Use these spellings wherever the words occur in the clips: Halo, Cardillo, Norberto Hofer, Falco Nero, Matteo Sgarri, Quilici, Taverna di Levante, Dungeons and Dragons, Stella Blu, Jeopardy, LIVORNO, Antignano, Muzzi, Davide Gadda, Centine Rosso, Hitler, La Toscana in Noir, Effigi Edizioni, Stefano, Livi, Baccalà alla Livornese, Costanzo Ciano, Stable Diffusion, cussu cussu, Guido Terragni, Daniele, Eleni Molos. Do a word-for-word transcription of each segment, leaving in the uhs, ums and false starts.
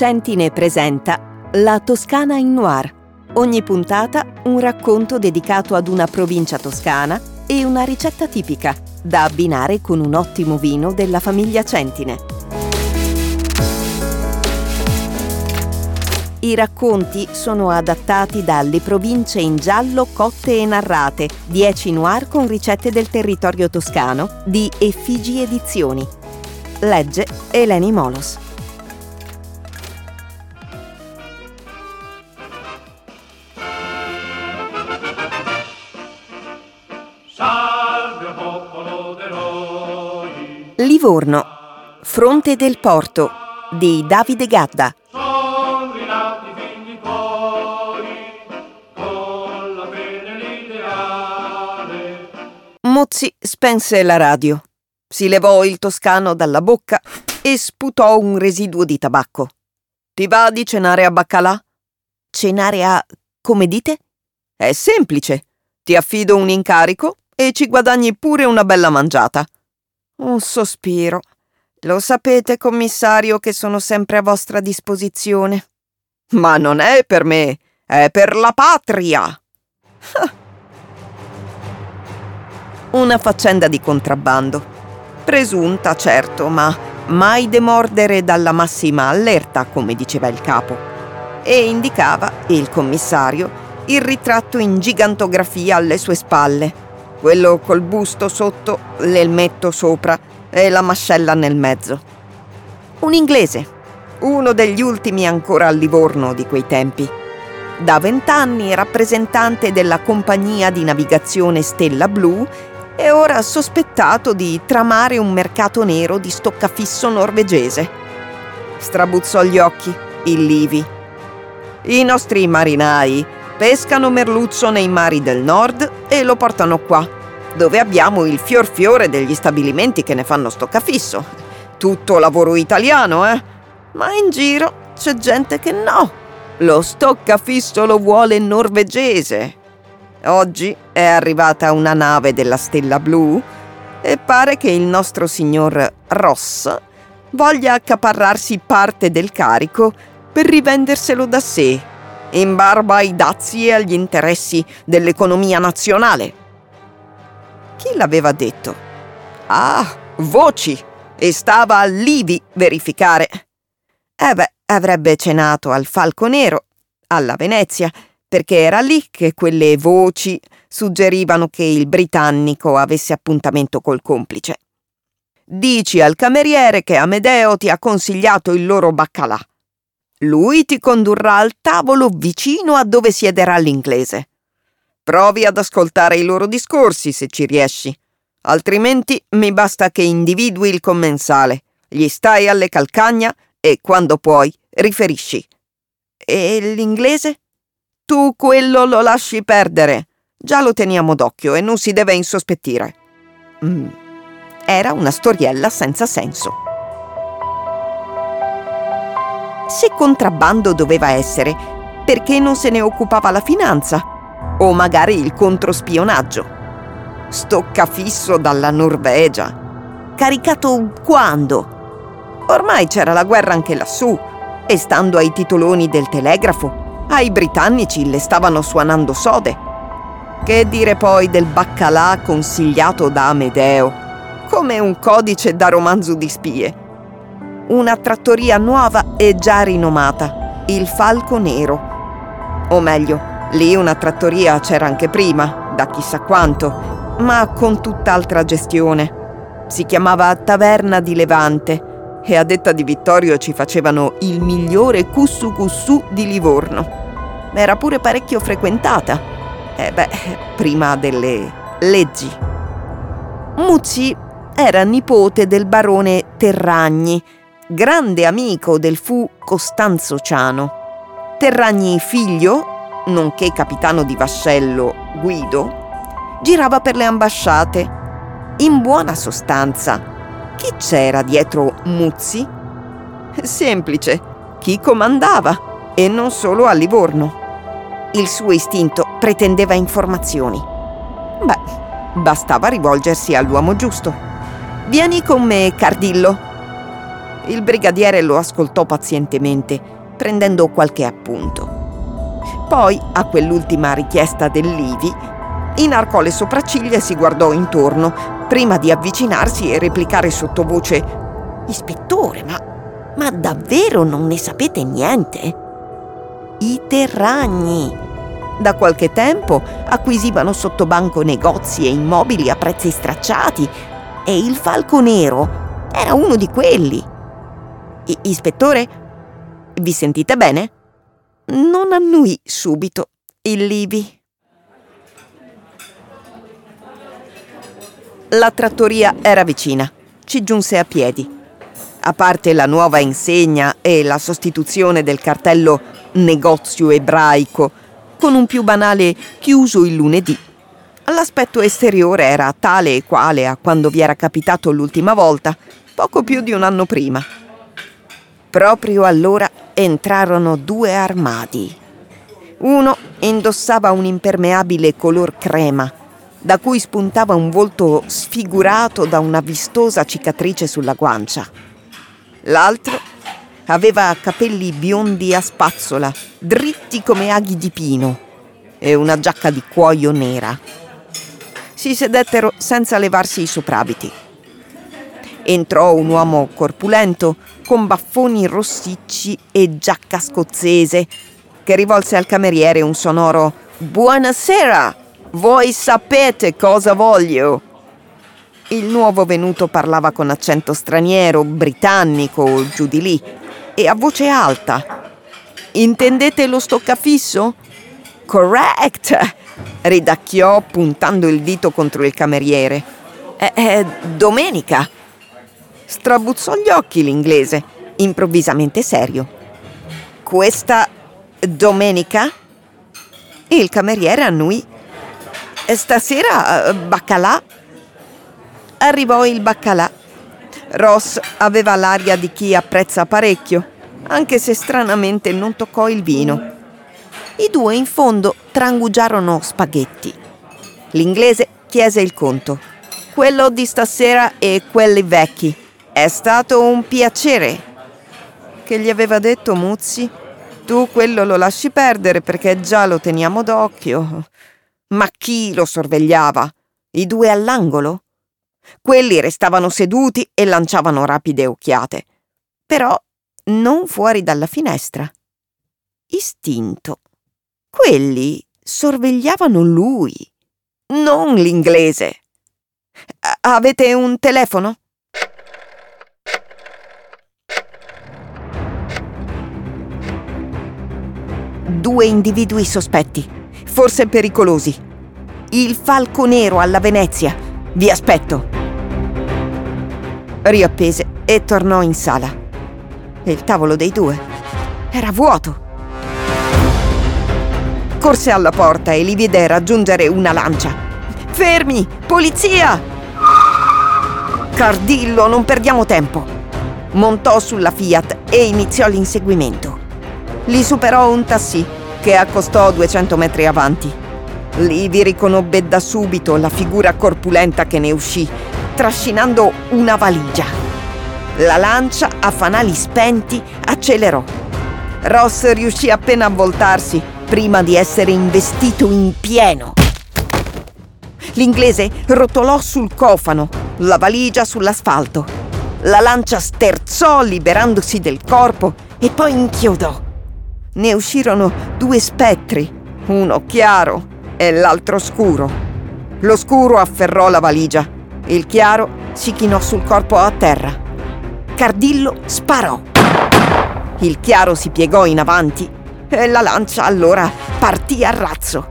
Centine presenta La Toscana in Noir. Ogni puntata un racconto dedicato ad una provincia toscana e una ricetta tipica, da abbinare con un ottimo vino della famiglia Centine. I racconti sono adattati dalle province in giallo cotte e narrate, dieci noir con ricette del territorio toscano, di Effigi Edizioni. Legge Eleni Molos. Livorno, Fronte del Porto, di Davide Gadda. Mozzi spense la radio, si levò il toscano dalla bocca e sputò un residuo di tabacco. Ti va di cenare a baccalà? Cenare a... come dite? È semplice. Ti affido un incarico e ci guadagni pure una bella mangiata. Un sospiro. Lo sapete, commissario, che sono sempre a vostra disposizione. Ma non è per me, è per la patria. Una faccenda di contrabbando. Presunta, certo, ma mai demordere dalla massima allerta, come diceva il capo. E indicava, il commissario, il ritratto in gigantografia alle sue spalle. Quello col busto sotto, l'elmetto sopra e la mascella nel mezzo. Un inglese, uno degli ultimi ancora a Livorno di quei tempi. Da vent'anni rappresentante della compagnia di navigazione Stella Blu e ora sospettato di tramare un mercato nero di stoccafisso norvegese. Strabuzzò gli occhi, illivi. I nostri marinai pescano merluzzo nei mari del nord e lo portano qua, dove abbiamo il fior fiore degli stabilimenti che ne fanno stoccafisso. Tutto lavoro italiano, eh? Ma in giro c'è gente che no. Lo stoccafisso lo vuole norvegese. Oggi è arrivata una nave della Stella Blu e pare che il nostro signor Ross voglia accaparrarsi parte del carico per rivenderselo da sé, in barba ai dazi e agli interessi dell'economia nazionale. Chi l'aveva detto? Ah, voci! E stava a Livi verificare. Eh beh, avrebbe cenato al Falco Nero, alla Venezia, perché era lì che quelle voci suggerivano che il britannico avesse appuntamento col complice. Dici al cameriere che Amedeo ti ha consigliato il loro baccalà. Lui ti condurrà al tavolo vicino a dove siederà l'inglese. Provi ad ascoltare i loro discorsi se ci riesci, altrimenti mi basta che individui il commensale, gli stai alle calcagna e quando puoi riferisci. E l'inglese? Tu quello lo lasci perdere, già lo teniamo d'occhio e non si deve insospettire. Mm. Era una storiella senza senso. Se contrabbando doveva essere, perché non se ne occupava la finanza? O magari il controspionaggio? Stoccafisso dalla Norvegia. Caricato quando? Ormai c'era la guerra anche lassù, e stando ai titoloni del telegrafo, ai britannici le stavano suonando sode. Che dire poi del baccalà consigliato da Amedeo, come un codice da romanzo di spie. Una trattoria nuova e già rinomata, il Falco Nero. O meglio, lì una trattoria c'era anche prima, da chissà quanto, ma con tutt'altra gestione. Si chiamava Taverna di Levante e a detta di Vittorio ci facevano il migliore cussu cussu di Livorno. Era pure parecchio frequentata. Eh beh, prima delle leggi. Muzzi era nipote del barone Terragni, grande amico del fu Costanzo Ciano. Terragni figlio, nonché capitano di vascello Guido, girava per le ambasciate. In buona sostanza, chi c'era dietro Muzzi? Semplice, chi comandava, e non solo a Livorno. Il suo istinto pretendeva informazioni. Beh, bastava rivolgersi all'uomo giusto. Vieni con me, Cardillo. Il brigadiere lo ascoltò pazientemente, prendendo qualche appunto. Poi, a quell'ultima richiesta dell'Ivi, inarcò le sopracciglia e si guardò intorno, prima di avvicinarsi e replicare sottovoce: «Ispettore, ma, ma davvero non ne sapete niente?» I Terragni da qualche tempo acquisivano sottobanco negozi e immobili a prezzi stracciati, e il Falco Nero era uno di quelli. I- ispettore, vi sentite bene? Non annuì subito il Livi. La trattoria era vicina, ci giunse a piedi. A parte la nuova insegna e la sostituzione del cartello negozio ebraico con un più banale chiuso il lunedì, l'aspetto esteriore era tale e quale a quando vi era capitato l'ultima volta, poco più di un anno prima. Proprio allora entrarono due armadi. Uno indossava un impermeabile color crema, da cui spuntava un volto sfigurato da una vistosa cicatrice sulla guancia. L'altro aveva capelli biondi a spazzola, dritti come aghi di pino, e una giacca di cuoio nera. Si sedettero senza levarsi i soprabiti. Entrò un uomo corpulento, con baffoni rossicci e giacca scozzese, che rivolse al cameriere un sonoro «Buonasera! Voi sapete cosa voglio?» Il nuovo venuto parlava con accento straniero, britannico o giù di lì, e a voce alta. «Intendete lo stoccafisso?» «Correct!» ridacchiò puntando il dito contro il cameriere. «È, è domenica!» Strabuzzò gli occhi l'inglese, improvvisamente serio. «Questa domenica?» Il cameriere annuì. «Stasera baccalà?» Arrivò il baccalà. Ross aveva l'aria di chi apprezza parecchio, anche se stranamente non toccò il vino. I due in fondo trangugiarono spaghetti. L'inglese chiese il conto. «Quello di stasera e quelli vecchi. È stato un piacere!» Che gli aveva detto Muzzi? «Tu quello lo lasci perdere perché già lo teniamo d'occhio». Ma chi lo sorvegliava? I due all'angolo? Quelli restavano seduti e lanciavano rapide occhiate, però non fuori dalla finestra. Istinto. Quelli sorvegliavano lui, non l'inglese. A- avete un telefono? Due individui sospetti. Forse pericolosi. Il Falco Nero alla Venezia. Vi aspetto. Riappese e tornò in sala. Il tavolo dei due era vuoto. Corse alla porta e li vide raggiungere una lancia. «Fermi! Polizia!» «Cardillo, non perdiamo tempo!» Montò sulla Fiat e iniziò l'inseguimento. Li superò un tassì che accostò duecento metri avanti. Livi riconobbe da subito la figura corpulenta che ne uscì, trascinando una valigia. La lancia, a fanali spenti, accelerò. Ross riuscì appena a voltarsi, prima di essere investito in pieno. L'inglese rotolò sul cofano, la valigia sull'asfalto. La lancia sterzò, liberandosi del corpo, e poi inchiodò. Ne uscirono due spettri, uno chiaro e l'altro scuro. Lo scuro afferrò la valigia, il chiaro si chinò sul corpo a terra. Cardillo sparò. Il chiaro si piegò in avanti e la lancia allora partì a razzo.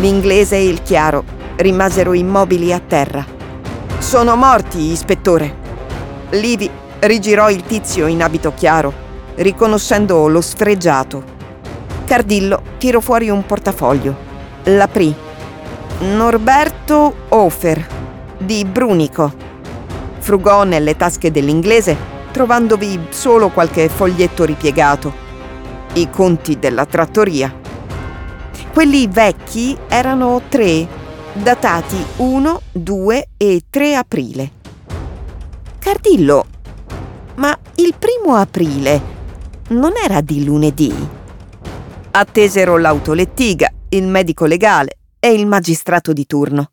L'inglese e il chiaro rimasero immobili a terra. «Sono morti, ispettore!» Livi rigirò il tizio in abito chiaro, riconoscendo lo sfregiato. Cardillo tirò fuori un portafoglio, l'aprì. Norberto Hofer, di Brunico. Frugò nelle tasche dell'inglese, trovandovi solo qualche foglietto ripiegato. I conti della trattoria. Quelli vecchi erano tre, datati uno, due e tre aprile. Cardillo Ma il primo aprile non era di lunedì? Attesero l'autolettiga, il medico legale e il magistrato di turno.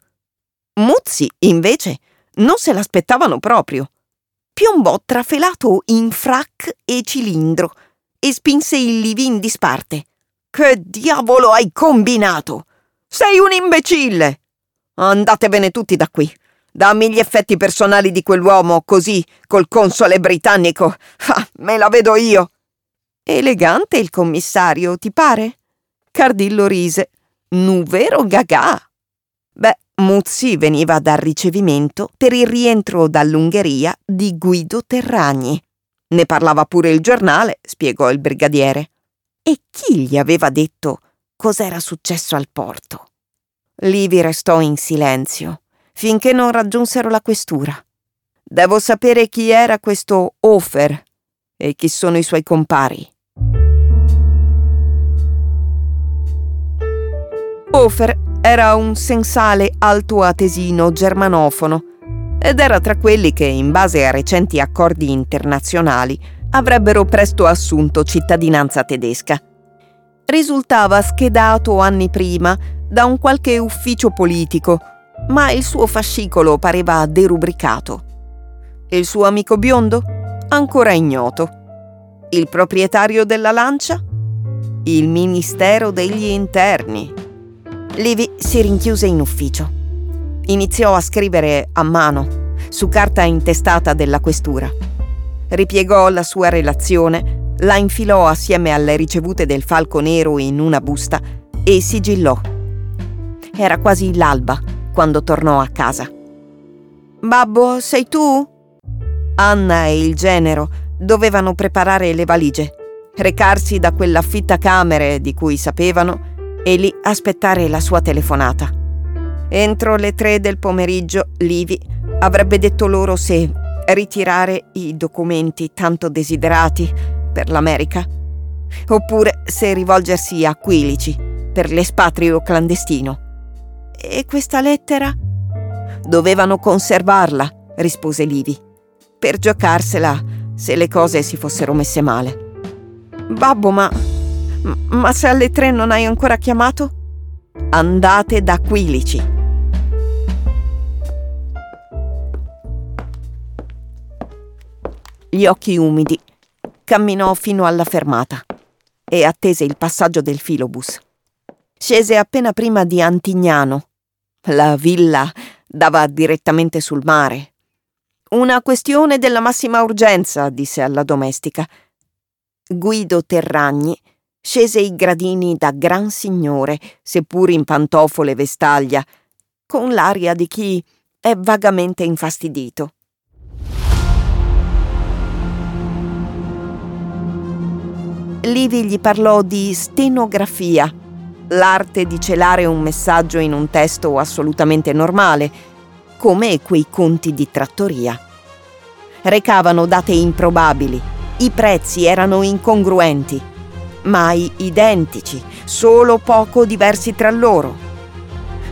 Muzzi, invece, non se l'aspettavano proprio. Piombò trafelato in frac e cilindro e spinse il livin di sparte. «Che diavolo hai combinato? Sei un imbecille! Andatevene tutti da qui! Dammi gli effetti personali di quell'uomo, così, col console britannico! Ah, me la vedo io!» «Elegante il commissario, ti pare?» Cardillo rise. «Nu vero gagà!» Beh, Muzzi veniva dal ricevimento per il rientro dall'Ungheria di Guido Terragni. Ne parlava pure il giornale, spiegò il brigadiere. E chi gli aveva detto cos'era successo al porto? Livi restò in silenzio finché non raggiunsero la questura. Devo sapere chi era questo Hofer e chi sono i suoi compari. Hofer era un sensale altoatesino germanofono ed era tra quelli che, in base a recenti accordi internazionali, avrebbero presto assunto cittadinanza tedesca. Risultava schedato anni prima da un qualche ufficio politico, ma il suo fascicolo pareva derubricato. Il suo amico biondo? Ancora ignoto. Il proprietario della lancia? Il Ministero degli Interni. Levi si rinchiuse in ufficio. Iniziò a scrivere a mano, su carta intestata della questura. Ripiegò la sua relazione, la infilò assieme alle ricevute del Falco Nero in una busta e sigillò. Era quasi l'alba quando tornò a casa. «Babbo, sei tu?» Anna e il genero dovevano preparare le valigie, recarsi da quell'affittacamere di cui sapevano e lì aspettare la sua telefonata. Entro le tre del pomeriggio Livi avrebbe detto loro se ritirare i documenti tanto desiderati per l'America, oppure se rivolgersi a Quilici per l'espatrio clandestino. «E questa lettera?» «Dovevano conservarla», rispose Livi, «per giocarsela se le cose si fossero messe male». «Babbo, ma, ma se alle tre non hai ancora chiamato?» «Andate da Quilici». Gli occhi umidi, camminò fino alla fermata e attese il passaggio del filobus. Scese appena prima di Antignano. La villa dava direttamente sul mare. «Una questione della massima urgenza», disse alla domestica. Guido Terragni scese i gradini da gran signore, seppur in pantofole vestaglia, con l'aria di chi è vagamente infastidito. Livi gli parlò di stenografia, l'arte di celare un messaggio in un testo assolutamente normale, come quei conti di trattoria. Recavano date improbabili, i prezzi erano incongruenti, mai identici, solo poco diversi tra loro.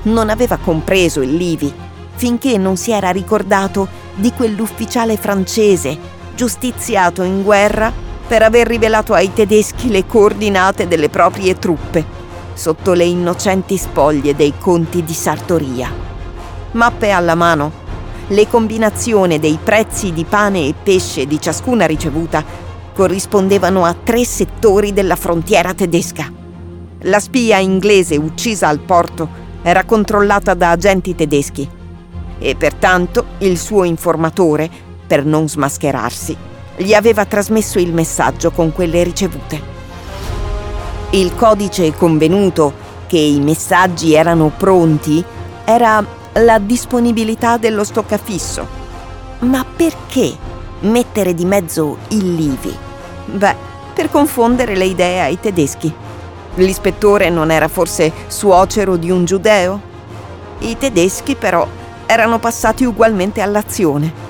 Non aveva compreso il Livi finché non si era ricordato di quell'ufficiale francese giustiziato in guerra per aver rivelato ai tedeschi le coordinate delle proprie truppe sotto le innocenti spoglie dei conti di Sartoria. Mappe alla mano, le combinazioni dei prezzi di pane e pesce di ciascuna ricevuta corrispondevano a tre settori della frontiera tedesca. La spia inglese uccisa al porto era controllata da agenti tedeschi e pertanto il suo informatore, per non smascherarsi, gli aveva trasmesso il messaggio con quelle ricevute. Il codice convenuto, che i messaggi erano pronti, era la disponibilità dello stoccafisso. Ma perché mettere di mezzo il Livi? Beh, per confondere le idee ai tedeschi. L'ispettore non era forse suocero di un giudeo? I tedeschi però erano passati ugualmente all'azione.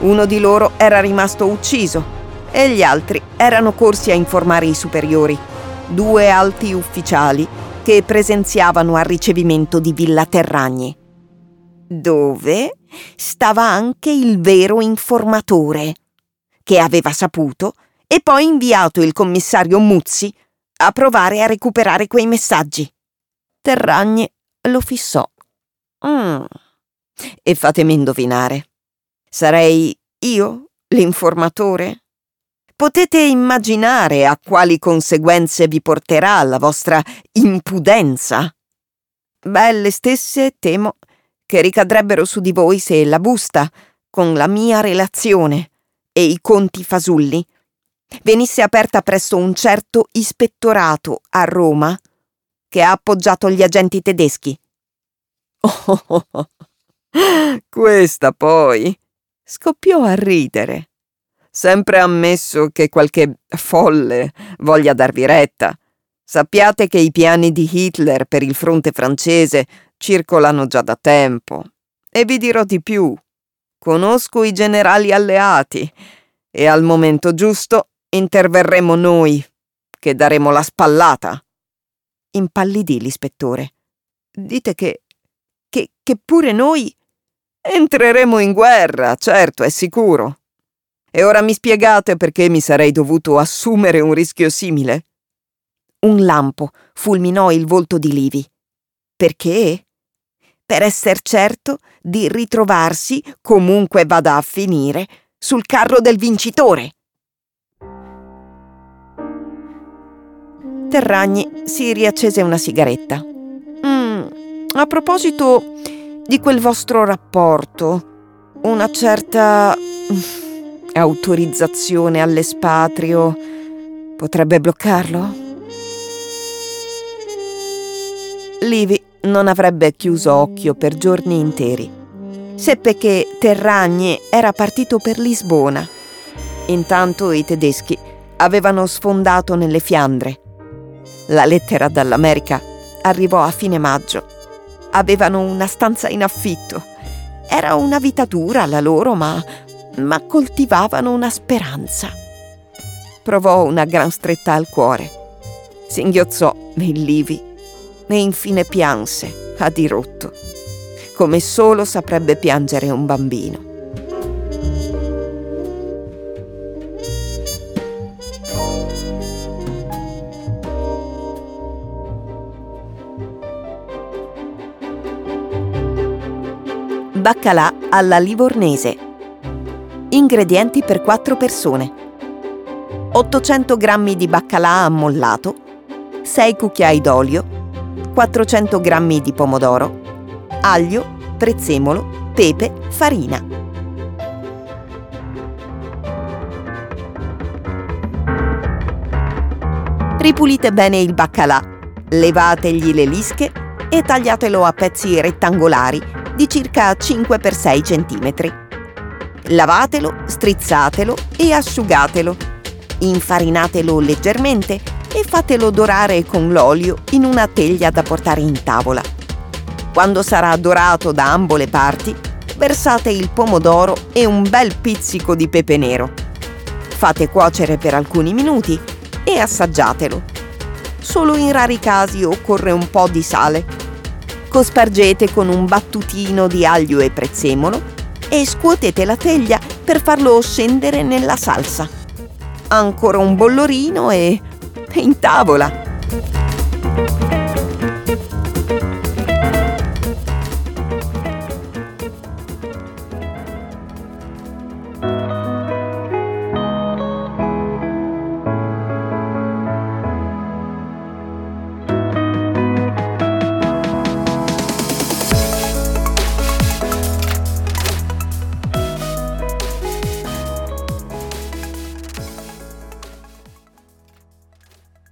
Uno di loro era rimasto ucciso e gli altri erano corsi a informare i superiori, due alti ufficiali che presenziavano al ricevimento di Villa Terragni, dove stava anche il vero informatore, che aveva saputo e poi inviato il commissario Muzzi a provare a recuperare quei messaggi. Terragni lo fissò. Mm. E fatemi indovinare. Sarei io l'informatore? Potete immaginare a quali conseguenze vi porterà la vostra impudenza? Belle stesse, temo, che ricadrebbero su di voi se la busta, con la mia relazione e i conti fasulli, venisse aperta presso un certo ispettorato a Roma che ha appoggiato gli agenti tedeschi. Oh, oh, oh. Questa poi scoppiò a ridere. Sempre ammesso che qualche folle voglia darvi retta, sappiate che i piani di Hitler per il fronte francese circolano già da tempo. E vi dirò di più. Conosco i generali alleati e al momento giusto interverremo noi, che daremo la spallata. Impallidì l'ispettore. Dite che, che, che pure noi entreremo in guerra, certo, è sicuro. E ora mi spiegate perché mi sarei dovuto assumere un rischio simile? Un lampo fulminò il volto di Livi. Perché? Per esser certo di ritrovarsi, comunque vada a finire, sul carro del vincitore. Terragni si riaccese una sigaretta. Mm, a proposito di quel vostro rapporto, una certa autorizzazione all'espatrio potrebbe bloccarlo? Livi non avrebbe chiuso occhio per giorni interi. Seppe che Terragni era partito per Lisbona. Intanto i tedeschi avevano sfondato nelle Fiandre. La lettera dall'America arrivò a fine maggio. Avevano una stanza in affitto. Era una vita dura la loro, ma ma coltivavano una speranza. Provò una gran stretta al cuore, singhiozzò nei livi e infine pianse a dirotto, come solo saprebbe piangere un bambino. Baccalà alla Livornese. Ingredienti per quattro persone: ottocento grammi di baccalà ammollato, sei cucchiai d'olio, quattrocento grammi di pomodoro, aglio, prezzemolo, pepe, farina. Ripulite bene il baccalà, levategli le lische e tagliatelo a pezzi rettangolari di circa cinque per sei centimetri. Lavatelo, strizzatelo e asciugatelo. Infarinatelo leggermente e fatelo dorare con l'olio in una teglia da portare in tavola. Quando sarà dorato da ambo le parti, versate il pomodoro e un bel pizzico di pepe nero. Fate cuocere per alcuni minuti e assaggiatelo. Solo in rari casi occorre un po' di sale. Cospargete con un battutino di aglio e prezzemolo e scuotete la teglia per farlo scendere nella salsa. Ancora un bollorino e in tavola!